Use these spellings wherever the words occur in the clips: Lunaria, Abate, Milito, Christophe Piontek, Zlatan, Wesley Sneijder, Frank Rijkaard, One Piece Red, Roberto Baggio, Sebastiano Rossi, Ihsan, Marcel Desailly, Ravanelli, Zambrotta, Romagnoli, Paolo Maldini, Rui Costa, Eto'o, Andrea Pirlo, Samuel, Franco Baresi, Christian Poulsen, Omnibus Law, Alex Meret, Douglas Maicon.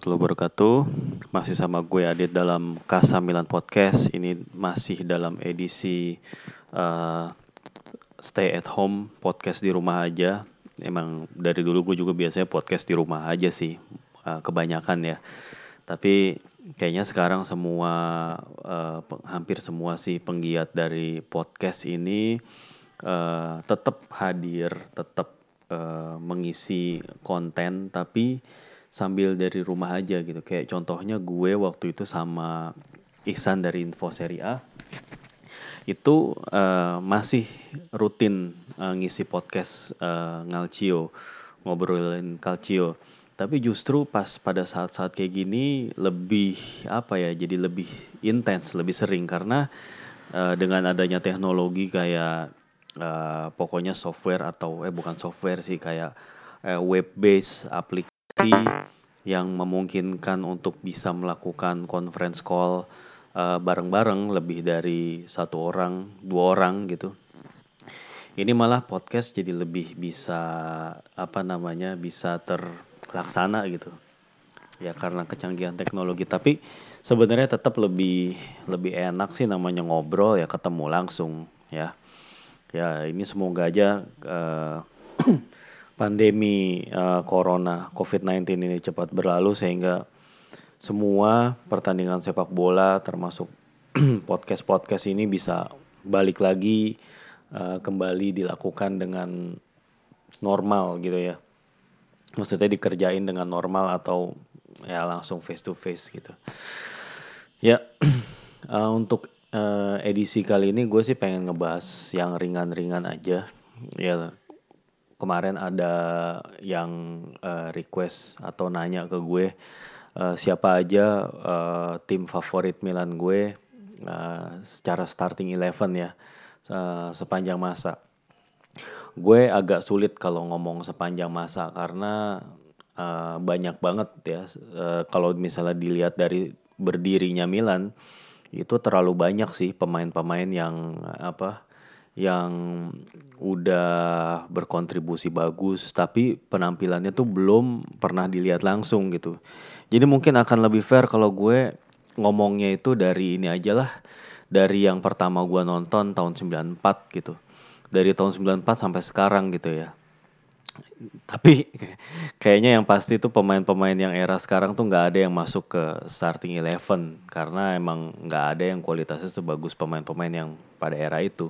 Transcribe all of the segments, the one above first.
Wabarakatuh. Masih sama gue Adit dalam Kasa Milan Podcast. Ini masih dalam edisi stay at home, podcast di rumah aja. Emang dari dulu gue juga biasanya podcast di rumah aja sih, kebanyakan ya. Tapi kayaknya sekarang semua hampir semua sih penggiat dari podcast ini tetap hadir, tetap mengisi konten tapi sambil dari rumah aja gitu. Kayak contohnya gue waktu itu sama Ihsan dari Info Serie A itu masih rutin ngisi podcast Ngalcio, ngobrolin Calcio. Tapi justru pas pada saat-saat kayak gini lebih jadi lebih intens, lebih sering karena dengan adanya teknologi kayak pokoknya software atau bukan software sih, kayak web-based aplikasi yang memungkinkan untuk bisa melakukan conference call bareng-bareng lebih dari satu orang, dua orang gitu. Ini malah podcast jadi lebih bisa bisa terlaksana gitu. Ya karena kecanggihan teknologi, tapi sebenarnya tetap lebih enak sih namanya ngobrol ya, ketemu langsung ya. Ya ini semoga aja pandemi corona COVID-19 ini cepat berlalu sehingga semua pertandingan sepak bola termasuk podcast-podcast ini bisa balik lagi, kembali dilakukan dengan normal gitu ya. Maksudnya dikerjain dengan normal atau ya langsung face to face gitu. Ya untuk edisi kali ini gue sih pengen ngebahas yang ringan-ringan aja ya. Kemarin ada yang request atau nanya ke gue siapa aja tim favorit Milan gue secara starting 11 ya sepanjang masa. Gue agak sulit kalau ngomong sepanjang masa karena banyak banget ya. Kalau misalnya dilihat dari berdirinya Milan itu terlalu banyak sih pemain-pemain yang yang udah berkontribusi bagus tapi penampilannya tuh belum pernah dilihat langsung gitu. Jadi mungkin akan lebih fair kalau gue ngomongnya itu dari ini aja lah, dari yang pertama gue nonton tahun 94 gitu, dari tahun 94 sampai sekarang gitu ya. Tapi kayaknya yang pasti tuh pemain-pemain yang era sekarang tuh gak ada yang masuk ke starting 11 karena emang gak ada yang kualitasnya sebagus pemain-pemain yang pada era itu.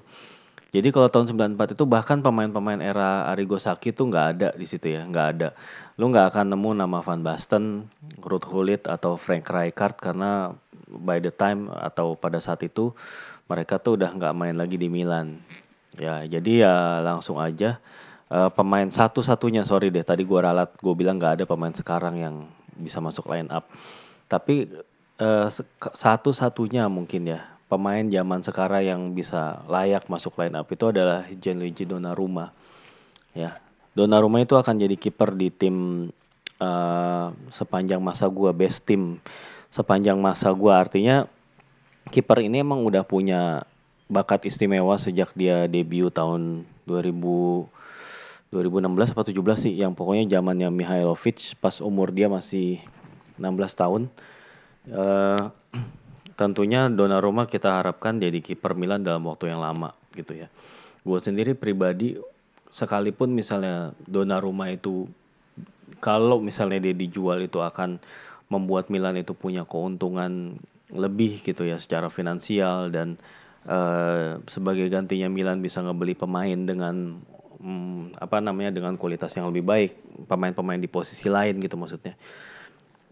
Jadi kalau tahun 94 itu bahkan pemain-pemain era Arrigo Sacchi tuh nggak ada di situ ya, nggak ada. Lu nggak akan nemu nama Van Basten, Ruud Gullit atau Frank Rijkaard karena by the time atau pada saat itu mereka tuh udah nggak main lagi di Milan. Ya jadi ya langsung aja pemain satu-satunya, tadi gue ralat, gue bilang nggak ada pemain sekarang yang bisa masuk line up. Tapi satu-satunya mungkin ya, pemain zaman sekarang yang bisa layak masuk line up itu adalah Gianluigi Donnarumma. Ya, Donnarumma itu akan jadi kiper di tim sepanjang masa gua, best team sepanjang masa gua. Artinya kiper ini emang udah punya bakat istimewa sejak dia debut tahun 2016 atau 17 sih, yang pokoknya zamannya Mihailovic pas umur dia masih 16 tahun. Tentunya Donnarumma kita harapkan jadi kiper Milan dalam waktu yang lama gitu ya. Gue sendiri pribadi sekalipun misalnya Donnarumma itu kalau misalnya dia dijual itu akan membuat Milan itu punya keuntungan lebih gitu ya secara finansial, dan sebagai gantinya Milan bisa ngebeli pemain dengan dengan kualitas yang lebih baik, pemain-pemain di posisi lain gitu maksudnya.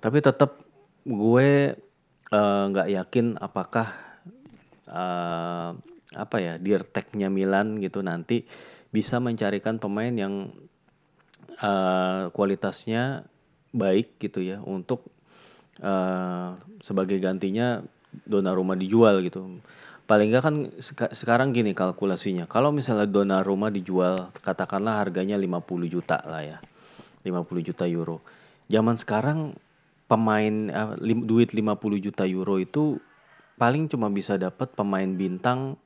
Tapi tetap gue nggak yakin apakah dirteknya Milan gitu nanti bisa mencarikan pemain yang kualitasnya baik gitu ya untuk sebagai gantinya Donnarumma dijual gitu. Paling nggak kan sekarang gini kalkulasinya, kalau misalnya Donnarumma dijual katakanlah harganya 50 juta lah ya, 50 juta euro. Zaman sekarang pemain duit 50 juta euro itu paling cuma bisa dapat pemain bintang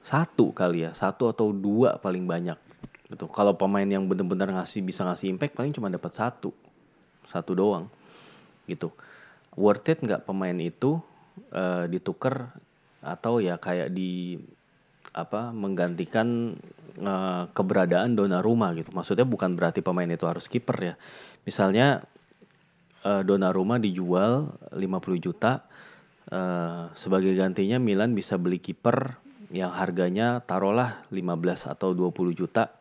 satu kali ya, satu atau dua paling banyak gitu. Kalau pemain yang benar-benar bisa ngasih impact paling cuma dapat satu doang gitu. Worth it nggak pemain itu ditukar atau ya kayak di apa menggantikan keberadaan Donnarumma gitu. Maksudnya bukan berarti pemain itu harus kiper ya. Misalnya Donnarumma dijual 50 juta sebagai gantinya Milan bisa beli kiper yang harganya taruhlah 15 atau 20 juta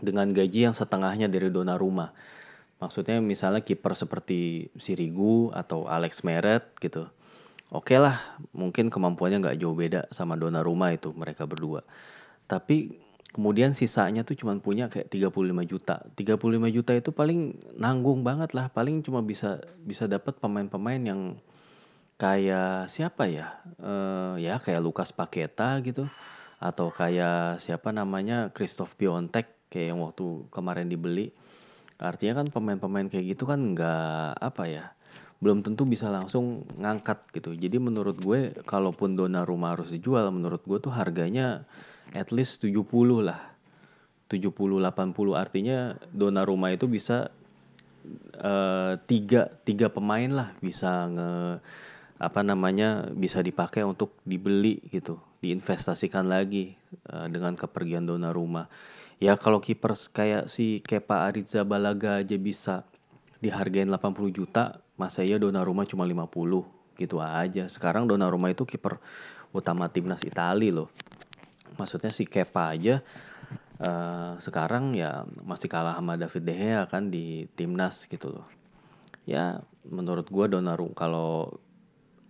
dengan gaji yang setengahnya dari Donnarumma. Maksudnya misalnya kiper seperti Sirigu atau Alex Meret gitu. Oke lah, mungkin kemampuannya gak jauh beda sama Donnarumma itu mereka berdua. Tapi kemudian sisanya tuh cuma punya kayak 35 juta. 35 juta itu paling nanggung banget lah. Paling cuma bisa dapat pemain-pemain yang kayak siapa ya? Ya kayak Lucas Paqueta gitu. Atau kayak siapa namanya Christophe Piontek kayak yang waktu kemarin dibeli. Artinya kan pemain-pemain kayak gitu kan gak apa ya, belum tentu bisa langsung ngangkat gitu. Jadi menurut gue kalaupun Donnarumma harus dijual, menurut gue tuh harganya at least 70 lah. 70-80 artinya Donnarumma itu bisa 3 pemain lah bisa bisa dipakai untuk dibeli gitu, diinvestasikan lagi dengan kepergian Donnarumma. Ya kalau kiper kayak si Kepa Arrizabalaga aja bisa dihargain 80 juta, masa iya Donnarumma cuma 50 gitu aja. Sekarang Donnarumma itu kiper utama timnas Itali loh. Maksudnya si Kepa aja sekarang ya masih kalah sama David De Gea kan di timnas gitu loh. Ya menurut gue Donnarumma, kalau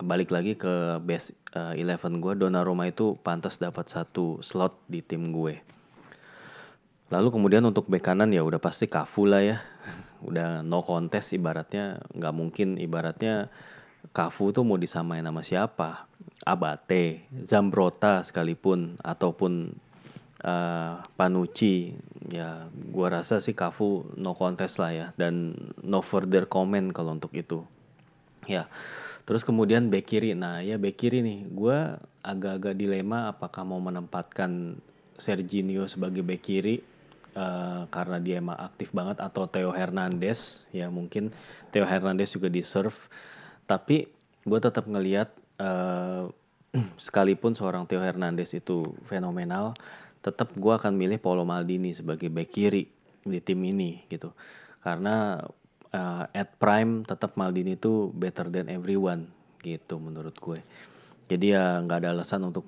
balik lagi ke base 11 gue, Donnarumma itu pantas dapat 1 slot di tim gue. Lalu kemudian untuk bek kanan ya udah pasti Cafu lah ya. Udah no contest ibaratnya, gak mungkin ibaratnya Cafu tuh mau disamain sama siapa. Abate, Zambrotta sekalipun, ataupun Panucci. Ya gua rasa sih Cafu no contest lah ya, dan no further comment kalau untuk itu. Ya, terus kemudian bek kiri. Nah ya bek kiri nih, gua agak-agak dilema apakah mau menempatkan Serginho sebagai bek kiri karena dia emang aktif banget, atau Theo Hernandez. Ya mungkin Theo Hernandez juga deserve, tapi gue tetap ngelihat sekalipun seorang Theo Hernandez itu fenomenal, tetap gue akan milih Paolo Maldini sebagai bek kiri di tim ini gitu. Karena at prime tetap Maldini itu better than everyone gitu menurut gue. Jadi ya nggak ada alasan untuk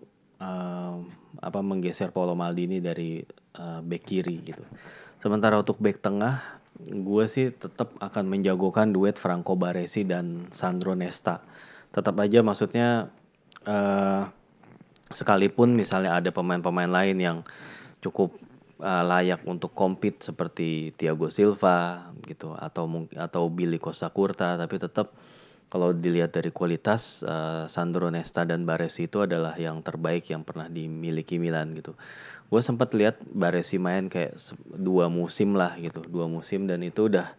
menggeser Paolo Maldini dari bek kiri gitu. Sementara untuk bek tengah, gue sih tetap akan menjagokan duet Franco Baresi dan Sandro Nesta. Tetap aja maksudnya sekalipun misalnya ada pemain-pemain lain yang cukup layak untuk compete seperti Thiago Silva gitu atau Billy Costacurta, tapi tetap kalau dilihat dari kualitas Sandro Nesta dan Baresi itu adalah yang terbaik yang pernah dimiliki Milan gitu. Gue sempat lihat Baresi main kayak 2 musim lah gitu, 2 musim, dan itu udah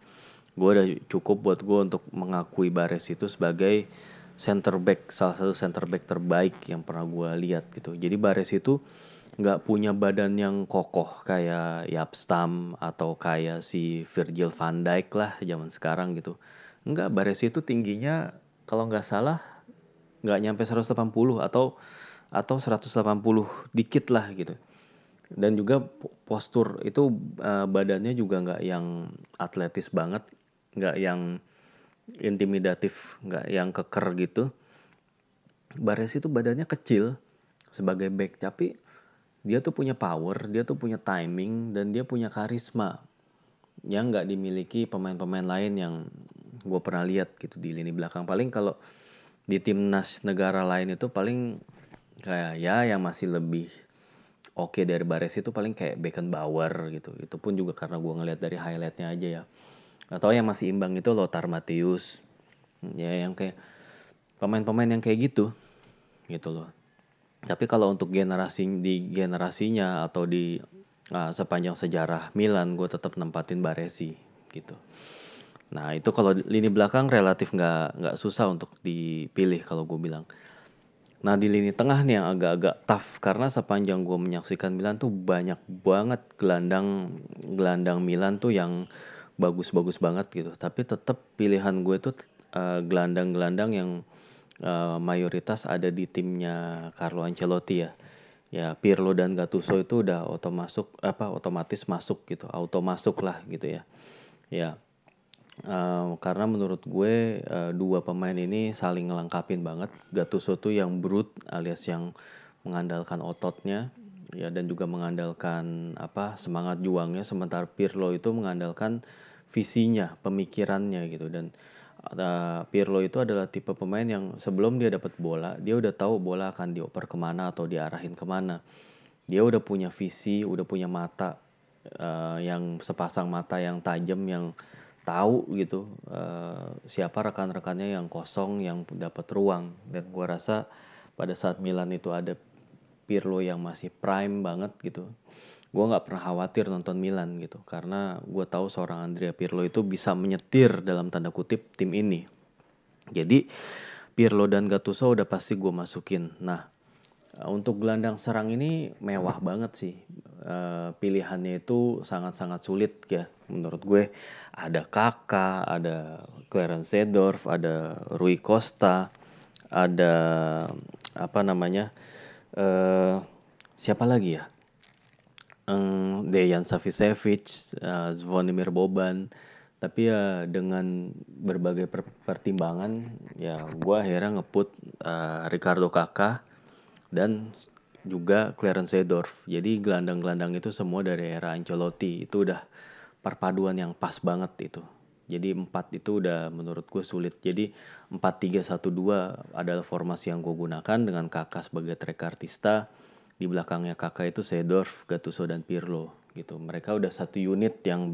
cukup buat gue untuk mengakui Baresi itu sebagai center back, salah satu center back terbaik yang pernah gue lihat gitu. Jadi Baresi itu nggak punya badan yang kokoh kayak Yapstam atau kayak si Virgil van Dijk lah zaman sekarang gitu. Enggak, Baresi itu tingginya kalau nggak salah nggak nyampe 180 atau 180 dikit lah gitu. Dan juga postur itu badannya juga nggak yang atletis banget, nggak yang intimidatif, nggak yang keker gitu. Baresi itu badannya kecil sebagai back, tapi dia tuh punya power, dia tuh punya timing, dan dia punya karisma yang nggak dimiliki pemain-pemain lain yang gue pernah lihat gitu di lini belakang. Paling kalau di timnas negara lain itu paling kayak ya yang masih lebih oke dari Baresi itu paling kayak Beckenbauer gitu. Itu pun juga karena gue ngelihat dari highlightnya aja ya. Atau yang masih imbang itu Lothar Matthäus ya, yang kayak pemain-pemain yang kayak gitu loh. Tapi kalau untuk generasinya atau di sepanjang sejarah Milan, gue tetap nempatin Baresi gitu. Nah itu kalau lini belakang relatif nggak susah untuk dipilih kalau gue bilang. Nah di lini tengah nih yang agak-agak tough, karena sepanjang gue menyaksikan Milan tuh banyak banget gelandang Milan tuh yang bagus-bagus banget gitu. Tapi tetap pilihan gue tuh gelandang-gelandang yang mayoritas ada di timnya Carlo Ancelotti ya. Ya Pirlo dan Gattuso itu udah otomatis masuk gitu, auto masuk lah gitu ya. Ya karena menurut gue dua pemain ini saling ngelengkapin banget. Gattuso tuh yang brute alias yang mengandalkan ototnya ya, dan juga mengandalkan semangat juangnya, sementara Pirlo itu mengandalkan visinya, pemikirannya gitu. Dan Pirlo itu adalah tipe pemain yang sebelum dia dapat bola, dia udah tahu bola akan dioper kemana atau diarahin kemana. Dia udah punya visi, udah punya mata yang sepasang mata yang tajam, yang tahu gitu siapa rekan-rekannya yang kosong, yang dapat ruang. Dan gue rasa pada saat Milan itu ada Pirlo yang masih prime banget gitu, gue nggak pernah khawatir nonton Milan gitu, karena gue tahu seorang Andrea Pirlo itu bisa menyetir dalam tanda kutip tim ini. Jadi Pirlo dan Gattuso udah pasti gue masukin. Nah untuk gelandang serang ini mewah banget sih, pilihannya itu sangat-sangat sulit ya menurut gue. Ada Kaká, ada Clarence Seedorf, ada Rui Costa, ada siapa lagi ya? Dejan Savicevic, Zvonimir Boban. Tapi ya dengan berbagai pertimbangan ya gue akhirnya ngeput Ricardo Kaká dan juga Clarence Seedorf. Jadi gelandang-gelandang itu semua dari era Ancelotti, itu udah perpaduan yang pas banget itu. Jadi 4 itu udah menurut gue sulit. Jadi 4-3-1-2 adalah formasi yang gue gunakan dengan Kaká sebagai trequartista. Di belakangnya Kaká itu Seedorf, Gattuso dan Pirlo gitu. Mereka udah satu unit yang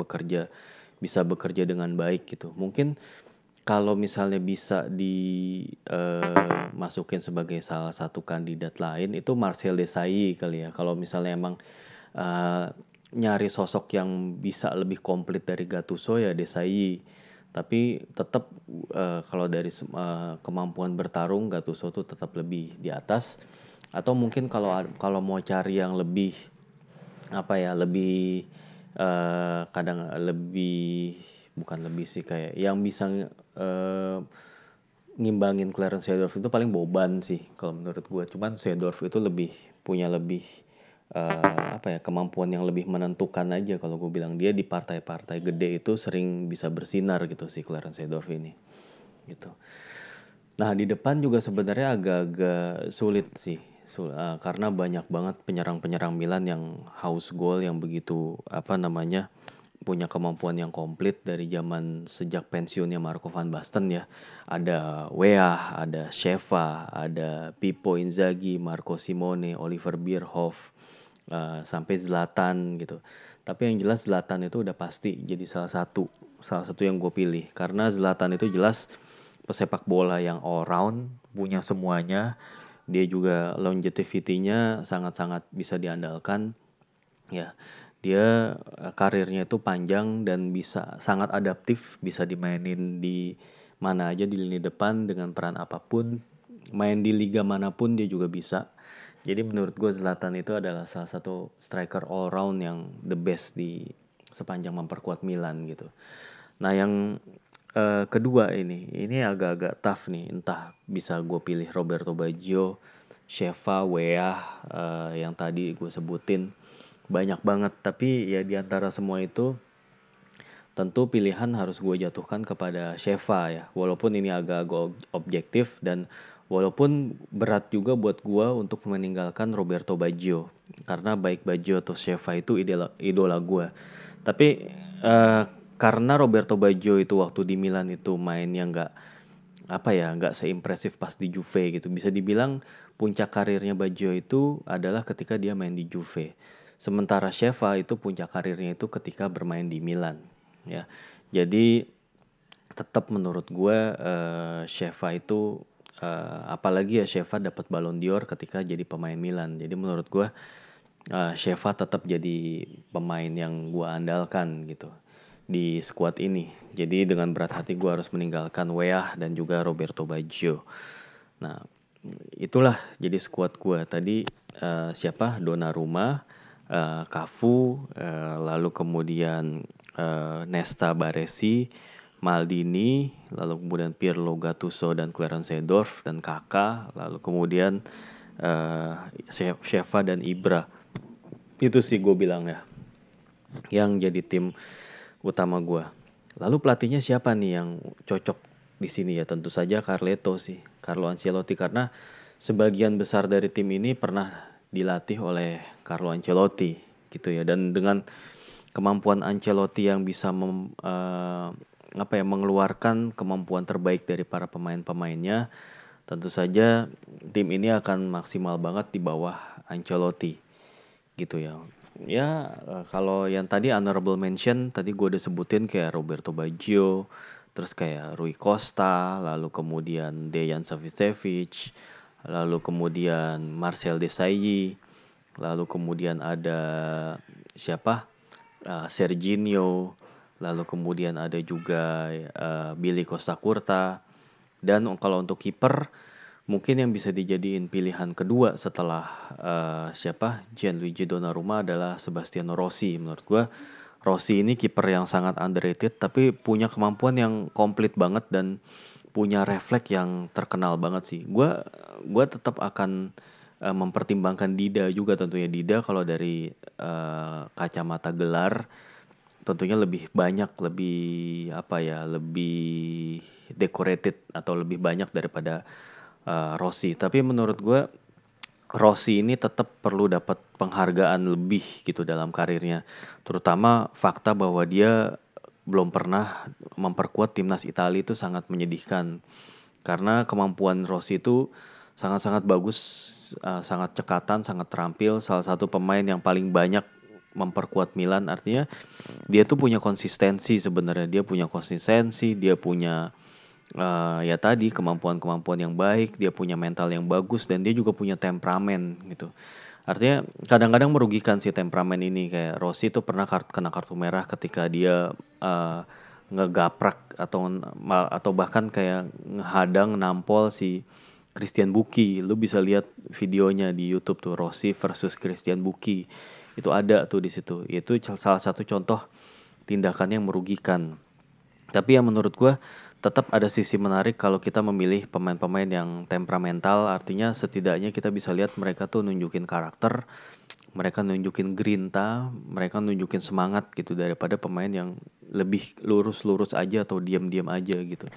bisa bekerja dengan baik gitu. Mungkin kalau misalnya bisa dimasukin sebagai salah satu kandidat lain itu Marcel Desailly kali ya. Kalau misalnya emang nyari sosok yang bisa lebih komplit dari Gattuso ya Desailly. Tapi tetap kalau dari kemampuan bertarung Gattuso tuh tetap lebih di atas. Atau mungkin kalau mau cari yang lebih kayak yang bisa ngimbangin Clarence Seedorf itu paling Boban sih kalau menurut gue. Cuman Seedorf itu punya kemampuan yang lebih menentukan aja. Kalau gue bilang dia di partai-partai gede itu sering bisa bersinar gitu si Clarence Seedorf ini gitu. Nah di depan juga sebenarnya agak-agak sulit sih, karena banyak banget penyerang-penyerang Milan yang haus gol, yang begitu punya kemampuan yang komplit dari zaman sejak pensiunnya Marco Van Basten ya. Ada Weah, ada Sheva, ada Pipo Inzaghi, Marco Simone, Oliver Bierhoff, sampai Zlatan gitu. Tapi yang jelas Zlatan itu udah pasti jadi salah satu yang gue pilih, karena Zlatan itu jelas pesepak bola yang all round, punya semuanya. Dia juga longevity-nya sangat-sangat bisa diandalkan. Ya, dia karirnya itu panjang dan bisa sangat adaptif, bisa dimainin di mana aja di lini depan dengan peran apapun, main di liga manapun dia juga bisa. Jadi menurut gue Zlatan itu adalah salah satu striker all round yang the best di sepanjang memperkuat Milan gitu. Nah, yang kedua ini agak-agak tough nih. Entah bisa gue pilih Roberto Baggio, Sheva, Weah yang tadi gue sebutin, banyak banget. Tapi ya diantara semua itu tentu pilihan harus gue jatuhkan kepada Sheva ya. Walaupun ini agak-agak objektif dan walaupun berat juga buat gue untuk meninggalkan Roberto Baggio, karena baik Baggio atau Sheva itu idola gue. Tapi karena Roberto Baggio itu waktu di Milan itu mainnya nggak seimpresif pas di Juve gitu. Bisa dibilang puncak karirnya Baggio itu adalah ketika dia main di Juve. Sementara Sheva itu puncak karirnya itu ketika bermain di Milan. Ya, jadi tetap menurut gue Sheva itu apalagi ya Sheva dapat Ballon d'Or ketika jadi pemain Milan. Jadi menurut gue Sheva tetap jadi pemain yang gue andalkan gitu di skuad ini. Jadi dengan berat hati gue harus meninggalkan Weah dan juga Roberto Baggio. Nah itulah jadi skuad gue tadi. Donnarumma, Cafu, lalu kemudian Nesta, Baresi, Maldini, lalu kemudian Pirlo, Gattuso, dan Clarence Seedorf, dan Kaká, lalu kemudian Sheva dan Ibra. Itu sih gue bilang ya, yang jadi tim utama gue. Lalu pelatihnya siapa nih yang cocok di sini ya? Tentu saja Carletto sih, Carlo Ancelotti, karena sebagian besar dari tim ini pernah dilatih oleh Carlo Ancelotti gitu ya. Dan dengan kemampuan Ancelotti yang bisa mengeluarkan kemampuan terbaik dari para pemain-pemainnya, tentu saja tim ini akan maksimal banget di bawah Ancelotti gitu ya. Ya kalau yang tadi honorable mention tadi gue udah sebutin kayak Roberto Baggio, terus kayak Rui Costa, lalu kemudian Dejan Savicevic, lalu kemudian Marcel Desailly, lalu kemudian ada siapa? Serginho, lalu kemudian ada juga Billy Costacurta. Dan kalau untuk kiper mungkin yang bisa dijadiin pilihan kedua setelah Gianluigi Donnarumma adalah Sebastiano Rossi. Menurut gue Rossi ini kiper yang sangat underrated, tapi punya kemampuan yang komplit banget dan punya refleks yang terkenal banget sih. Gue tetap akan mempertimbangkan Dida juga tentunya. Dida kalau dari kacamata gelar tentunya lebih banyak, lebih decorated atau lebih banyak daripada Rossi. Tapi menurut gue Rossi ini tetap perlu dapat penghargaan lebih gitu dalam karirnya, terutama fakta bahwa dia belum pernah memperkuat timnas Italia. Itu sangat menyedihkan karena kemampuan Rossi itu sangat-sangat bagus, sangat cekatan, sangat terampil, salah satu pemain yang paling banyak memperkuat Milan. Artinya dia tuh punya konsistensi sebenarnya, dia punya kemampuan-kemampuan yang baik, dia punya mental yang bagus, dan dia juga punya temperamen gitu. Artinya kadang-kadang merugikan si temperamen ini. Kayak Rossi tuh pernah kena kartu merah ketika dia ngegaprak atau bahkan kayak ngehadang, nampol si Christian Buki. Lu bisa lihat videonya di YouTube tuh, Rossi versus Christian Buki. Itu ada tuh di situ. Itu salah satu contoh tindakan yang merugikan. Tapi yang menurut gue tetap ada sisi menarik kalau kita memilih pemain-pemain yang temperamental. Artinya setidaknya kita bisa lihat mereka tuh nunjukin karakter, mereka nunjukin grinta, mereka nunjukin semangat gitu, daripada pemain yang lebih lurus-lurus aja atau diam-diam aja gitu.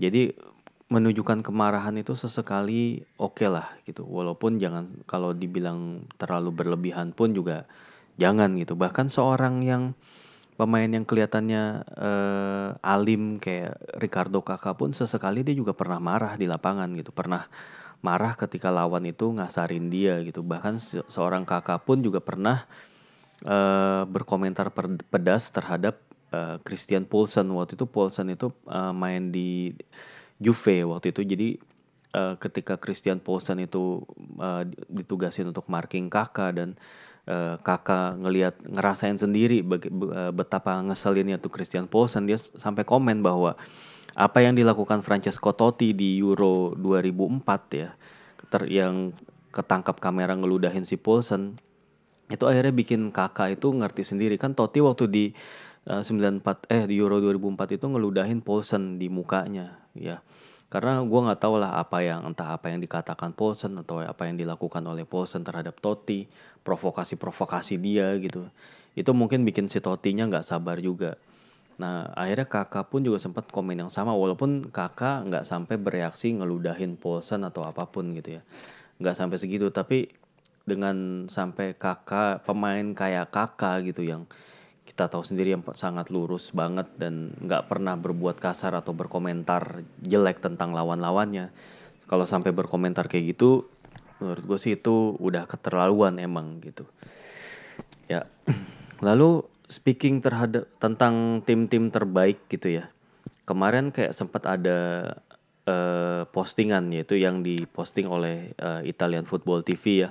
Jadi menunjukkan kemarahan itu sesekali oke lah gitu, walaupun jangan kalau dibilang terlalu berlebihan pun juga jangan gitu. Bahkan seorang yang pemain yang kelihatannya alim kayak Ricardo Kaká pun sesekali dia juga pernah marah di lapangan gitu. Pernah marah ketika lawan itu ngasarin dia gitu. Bahkan seorang Kaká pun juga pernah berkomentar pedas terhadap Christian Poulsen. Waktu itu Poulsen itu main di Juve waktu itu. Jadi ketika Christian Poulsen itu ditugasin untuk marking Kaká, dan Kaká ngerasain sendiri betapa ngeselinnya tuh Christian Poulsen, dia sampai komen bahwa apa yang dilakukan Francesco Totti di Euro 2004 ya, yang ketangkap kamera ngeludahin si Poulsen, itu akhirnya bikin Kaká itu ngerti sendiri. Kan Totti waktu di 94 di Euro 2004 itu ngeludahin Poulsen di mukanya ya. Karena gue nggak tahu lah apa yang dikatakan Poulsen atau apa yang dilakukan oleh Poulsen terhadap Totti, provokasi dia gitu. Itu mungkin bikin si Totti-nya nggak sabar juga. Nah akhirnya Kaká pun juga sempat komen yang sama, walaupun Kaká nggak sampai bereaksi ngeludahin Poulsen atau apapun gitu ya, nggak sampai segitu. Tapi dengan sampai Kaká, pemain kayak Kaká gitu yang kita tahu sendiri yang sangat lurus banget dan gak pernah berbuat kasar atau berkomentar jelek tentang lawan-lawannya, kalau sampai berkomentar kayak gitu, menurut gue sih itu udah keterlaluan emang gitu ya. Lalu speaking tentang tim-tim terbaik gitu ya, kemarin kayak sempat ada postingan, yaitu yang diposting oleh Italian Football TV ya,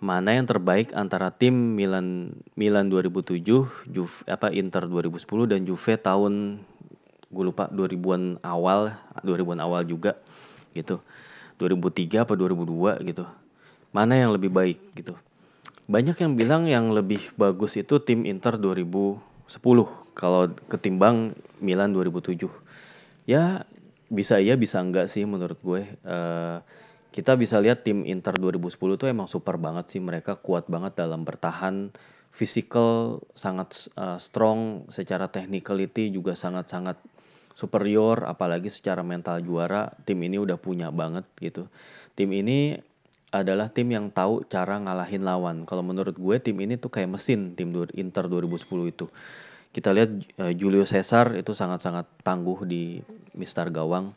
mana yang terbaik antara tim Milan 2007, Inter 2010, dan Juve tahun gue lupa 2000-an awal juga gitu, 2003 apa 2002 gitu, mana yang lebih baik gitu. Banyak yang bilang yang lebih bagus itu tim Inter 2010 10 kalau ketimbang Milan 2007. Ya bisa enggak sih menurut gue. Kita bisa lihat tim Inter 2010 tuh emang super banget sih, mereka kuat banget dalam bertahan, physical sangat strong, secara technicality juga sangat-sangat superior, apalagi secara mental juara. Tim ini udah punya banget gitu. Tim ini adalah tim yang tahu cara ngalahin lawan. Kalau menurut gue tim ini tuh kayak mesin, tim Inter 2010 itu. Kita lihat Julio Cesar itu sangat-sangat tangguh di mistar gawang.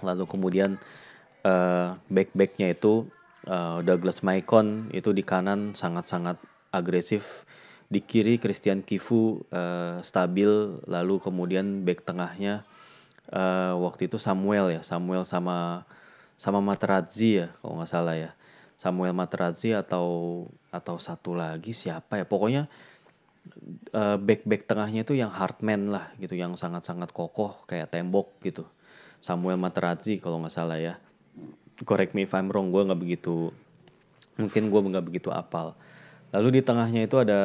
Lalu kemudian back-backnya itu Douglas Maicon itu di kanan sangat-sangat agresif. Di kiri Christian Kifu stabil, lalu kemudian back tengahnya waktu itu Samuel sama Materazzi ya kalau nggak salah ya, Samuel Materazzi atau satu lagi siapa ya, pokoknya back tengahnya itu yang hardman lah gitu, yang sangat-sangat kokoh kayak tembok gitu, Samuel Materazzi kalau nggak salah ya, correct me if I'm wrong, gue nggak begitu apal. Lalu di tengahnya itu ada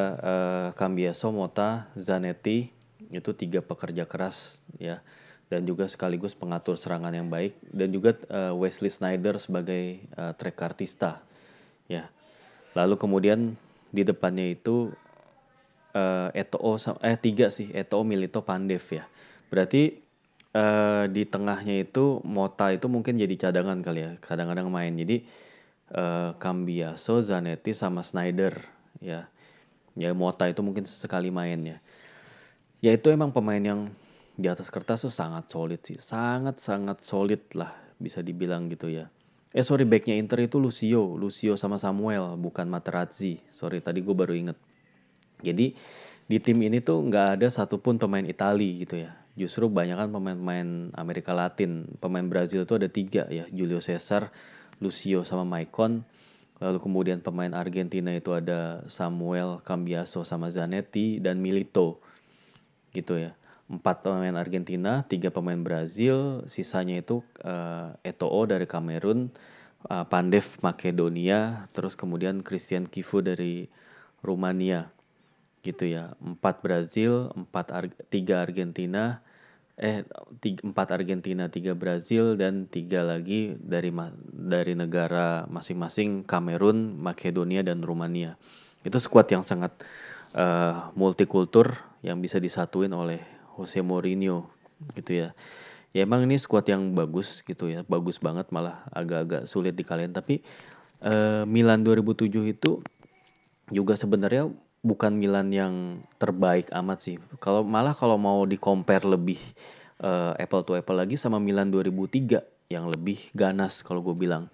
Cambiasso, Mota, Zanetti, itu 3 pekerja keras ya, dan juga sekaligus pengatur serangan yang baik, dan juga Wesley Sneijder sebagai track artista ya. Lalu kemudian di depannya itu Eto'o, Milito, Pandev ya. Berarti di tengahnya itu Mota itu mungkin jadi cadangan kali ya, kadang-kadang main. Jadi Cambiasso, Zanetti sama Sneijder. Ya Mota itu mungkin sesekali mainnya. Ya itu emang pemain yang di atas kertas tuh sangat solid sih, sangat-sangat solid lah bisa dibilang gitu ya. Backnya Inter itu Lucio sama Samuel, bukan Materazzi. Sorry, tadi gue baru inget. Jadi di tim ini tuh nggak ada satupun pemain Itali gitu ya. Justru banyakan pemain-pemain Amerika Latin. Pemain Brazil tuh ada 3 ya, Julio Cesar, Lucio sama Maicon. Lalu kemudian pemain Argentina itu ada Samuel, Cambiasso sama Zanetti dan Milito gitu ya. 4 pemain Argentina, 3 pemain Brazil, sisanya itu Eto'o dari Kamerun, Pandev Makedonia, terus kemudian Christian Kifu dari Rumania gitu ya. 4 Brazil, 3 Argentina, 4 Argentina, 3 Brazil, dan 3 lagi dari negara masing-masing, Kamerun, Makedonia, dan Rumania. Itu skuad yang sangat multikultur yang bisa disatuin oleh Jose Mourinho gitu ya. Ya emang ini skuad yang bagus gitu ya, bagus banget, malah agak-agak sulit dikalahin. Tapi Milan 2007 itu juga sebenarnya bukan Milan yang terbaik amat sih. Kalau mau di-compare lebih apple to apple lagi sama Milan 2003 yang lebih ganas kalau gue bilang.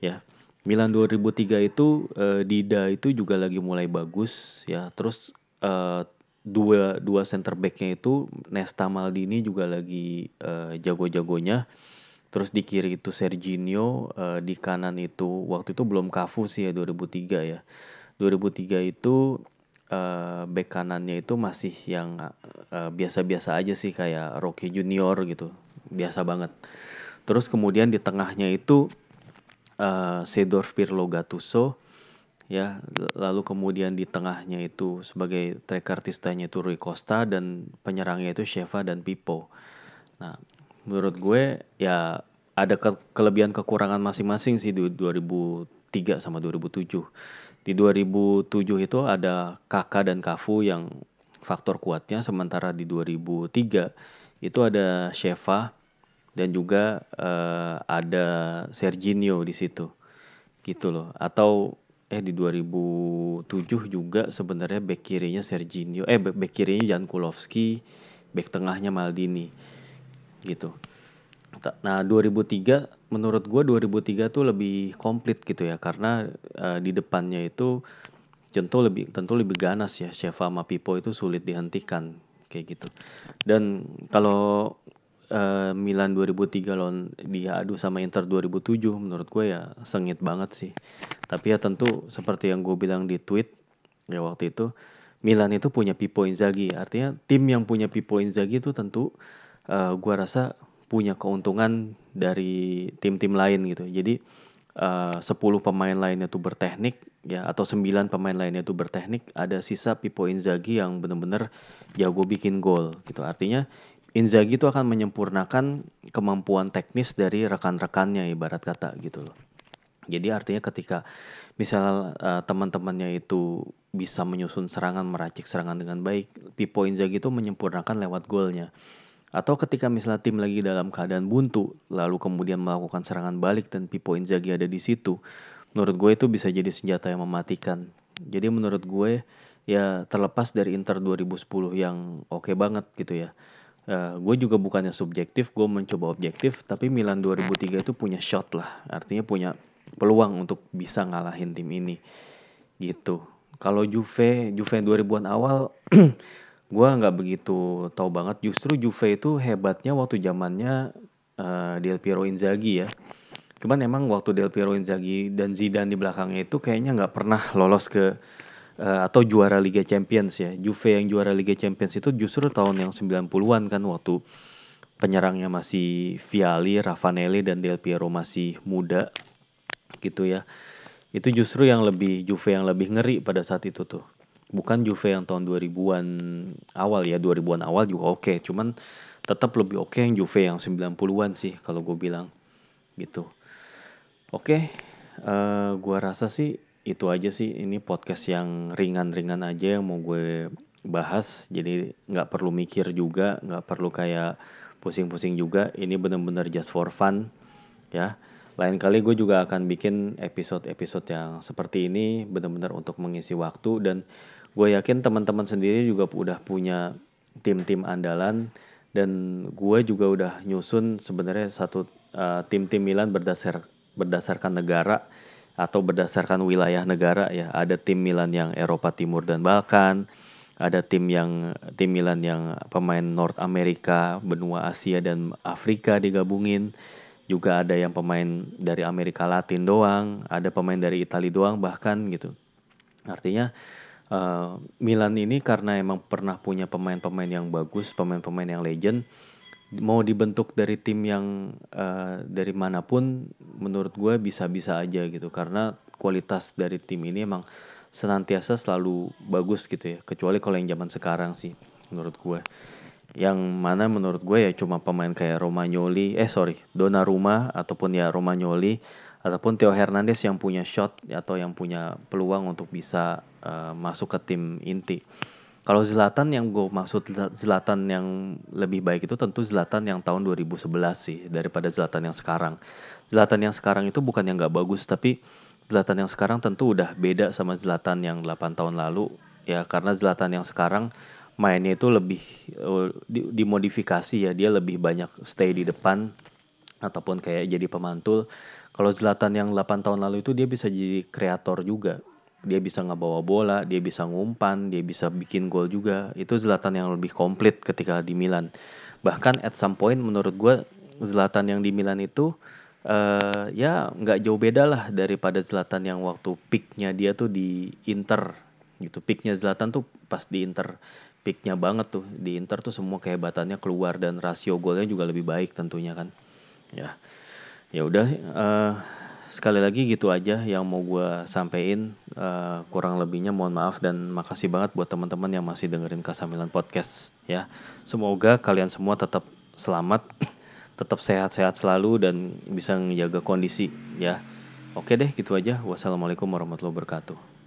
Ya. Milan 2003 itu Dida itu juga lagi mulai bagus ya. Terus dua center back-nya itu Nesta, Maldini juga lagi jago-jagonya. Terus di kiri itu Serginho, di kanan itu waktu itu belum Cafu sih ya 2003 ya. 2003 itu bek kanannya itu masih yang biasa-biasa aja sih, kayak Rocky Junior gitu, biasa banget. Terus kemudian di tengahnya itu Seedorf, Pirlo, Gattuso ya. Lalu kemudian di tengahnya itu sebagai track artistanya itu Rui Costa, dan penyerangnya itu Sheva dan Pipo. Nah menurut gue ya ada kelebihan kekurangan masing-masing sih di 2003 sama 2007. Di 2007 itu ada Kaká dan Cafu yang faktor kuatnya, sementara di 2003 itu ada Sheva dan juga ada Serginho di situ. Gitu loh. Atau di 2007 juga sebenarnya bek kirinya Serginho, bek kirinya Jankulovski, bek tengahnya Maldini. Gitu. Nah 2003 menurut gue 2003 tuh lebih komplit gitu ya, karena di depannya itu tentu lebih ganas ya. Sheva sama Pipo itu sulit dihentikan kayak gitu. Dan kalau Milan 2003 lawan diadu sama Inter 2007 menurut gue ya sengit banget sih. Tapi ya tentu seperti yang gue bilang di tweet ya waktu itu, Milan itu punya Pipo Inzaghi, artinya tim yang punya Pipo Inzaghi itu tentu gue rasa punya keuntungan dari tim-tim lain gitu. Jadi 10 pemain lainnya itu berteknik ya, atau 9 pemain lainnya itu berteknik, ada sisa Pipo Inzaghi yang benar-benar jago bikin gol gitu. Artinya Inzaghi itu akan menyempurnakan kemampuan teknis dari rekan-rekannya ibarat kata gitu loh. Jadi artinya ketika misal teman-temannya itu bisa menyusun serangan, meracik serangan dengan baik, Pipo Inzaghi itu menyempurnakan lewat golnya. Atau ketika misalnya tim lagi dalam keadaan buntu, lalu kemudian melakukan serangan balik dan Pipo Inzaghi ada di situ, menurut gue itu bisa jadi senjata yang mematikan. Jadi menurut gue ya terlepas dari Inter 2010 yang oke banget gitu ya, gue juga bukannya subjektif, gue mencoba objektif, tapi Milan 2003 itu punya shot lah, artinya punya peluang untuk bisa ngalahin tim ini gitu. Kalau Juve 2000-an awal gue nggak begitu tahu banget. Justru Juve itu hebatnya waktu zamannya Del Piero Inzaghi ya. Cuman emang waktu Del Piero Inzaghi dan Zidane di belakangnya itu kayaknya nggak pernah lolos ke atau juara Liga Champions ya. Juve yang juara Liga Champions itu justru tahun yang 90-an kan, waktu penyerangnya masih Vialli, Ravanelli dan Del Piero masih muda gitu ya. Itu justru yang lebih Juve yang lebih ngeri pada saat itu tuh. Bukan Juve yang tahun 2000-an awal ya, 2000-an awal juga oke. Cuman tetap lebih oke yang Juve yang 90-an sih kalau gue bilang gitu. Oke, gue rasa sih itu aja sih. Ini podcast yang ringan-ringan aja yang mau gue bahas. Jadi gak perlu mikir juga, gak perlu kayak pusing-pusing juga. Ini benar-benar just for fun ya. Lain kali gue juga akan bikin episode-episode yang seperti ini benar-benar untuk mengisi waktu, dan gue yakin teman-teman sendiri juga udah punya tim-tim andalan, dan gue juga udah nyusun sebenarnya satu tim-tim Milan berdasarkan negara atau berdasarkan wilayah negara ya. Ada tim Milan yang Eropa Timur dan Balkan, ada tim Milan yang pemain North America, benua Asia dan Afrika digabungin. Juga ada yang pemain dari Amerika Latin doang, ada pemain dari Italia doang bahkan gitu. Artinya Milan ini karena emang pernah punya pemain-pemain yang bagus, pemain-pemain yang legend, mau dibentuk dari tim yang dari manapun menurut gue bisa-bisa aja gitu. Karena kualitas dari tim ini emang senantiasa selalu bagus gitu ya. Kecuali kalau yang zaman sekarang sih menurut gue. Yang mana menurut gue ya cuma pemain kayak Donnarumma ataupun ya Romagnoli ataupun Theo Hernandez yang punya shot atau yang punya peluang untuk bisa masuk ke tim inti. Kalau Zlatan, yang gue maksud Zlatan yang lebih baik itu tentu Zlatan yang tahun 2011 sih daripada Zlatan yang sekarang. Zlatan yang sekarang itu bukan yang gak bagus, tapi Zlatan yang sekarang tentu udah beda sama Zlatan yang 8 tahun lalu ya, karena Zlatan yang sekarang mainnya itu lebih dimodifikasi ya, dia lebih banyak stay di depan ataupun kayak jadi pemantul. Kalau Zlatan yang 8 tahun lalu itu dia bisa jadi kreator juga, dia bisa ngebawa bola, dia bisa ngumpan, dia bisa bikin gol juga. Itu Zlatan yang lebih komplit ketika di Milan. Bahkan at some point menurut gue Zlatan yang di Milan itu ya nggak jauh beda lah daripada Zlatan yang waktu peaknya dia tuh di Inter gitu. Peaknya Zlatan tuh pas di Inter, peaknya banget tuh di Inter tuh semua kehebatannya keluar dan rasio golnya juga lebih baik tentunya kan ya. Ya udah, sekali lagi gitu aja yang mau gue sampein, kurang lebihnya mohon maaf dan makasih banget buat teman-teman yang masih dengerin Kasamilan Podcast ya. Semoga kalian semua tetap selamat, tetap sehat-sehat selalu dan bisa menjaga kondisi ya. Oke deh, gitu aja. Wassalamualaikum warahmatullahi wabarakatuh.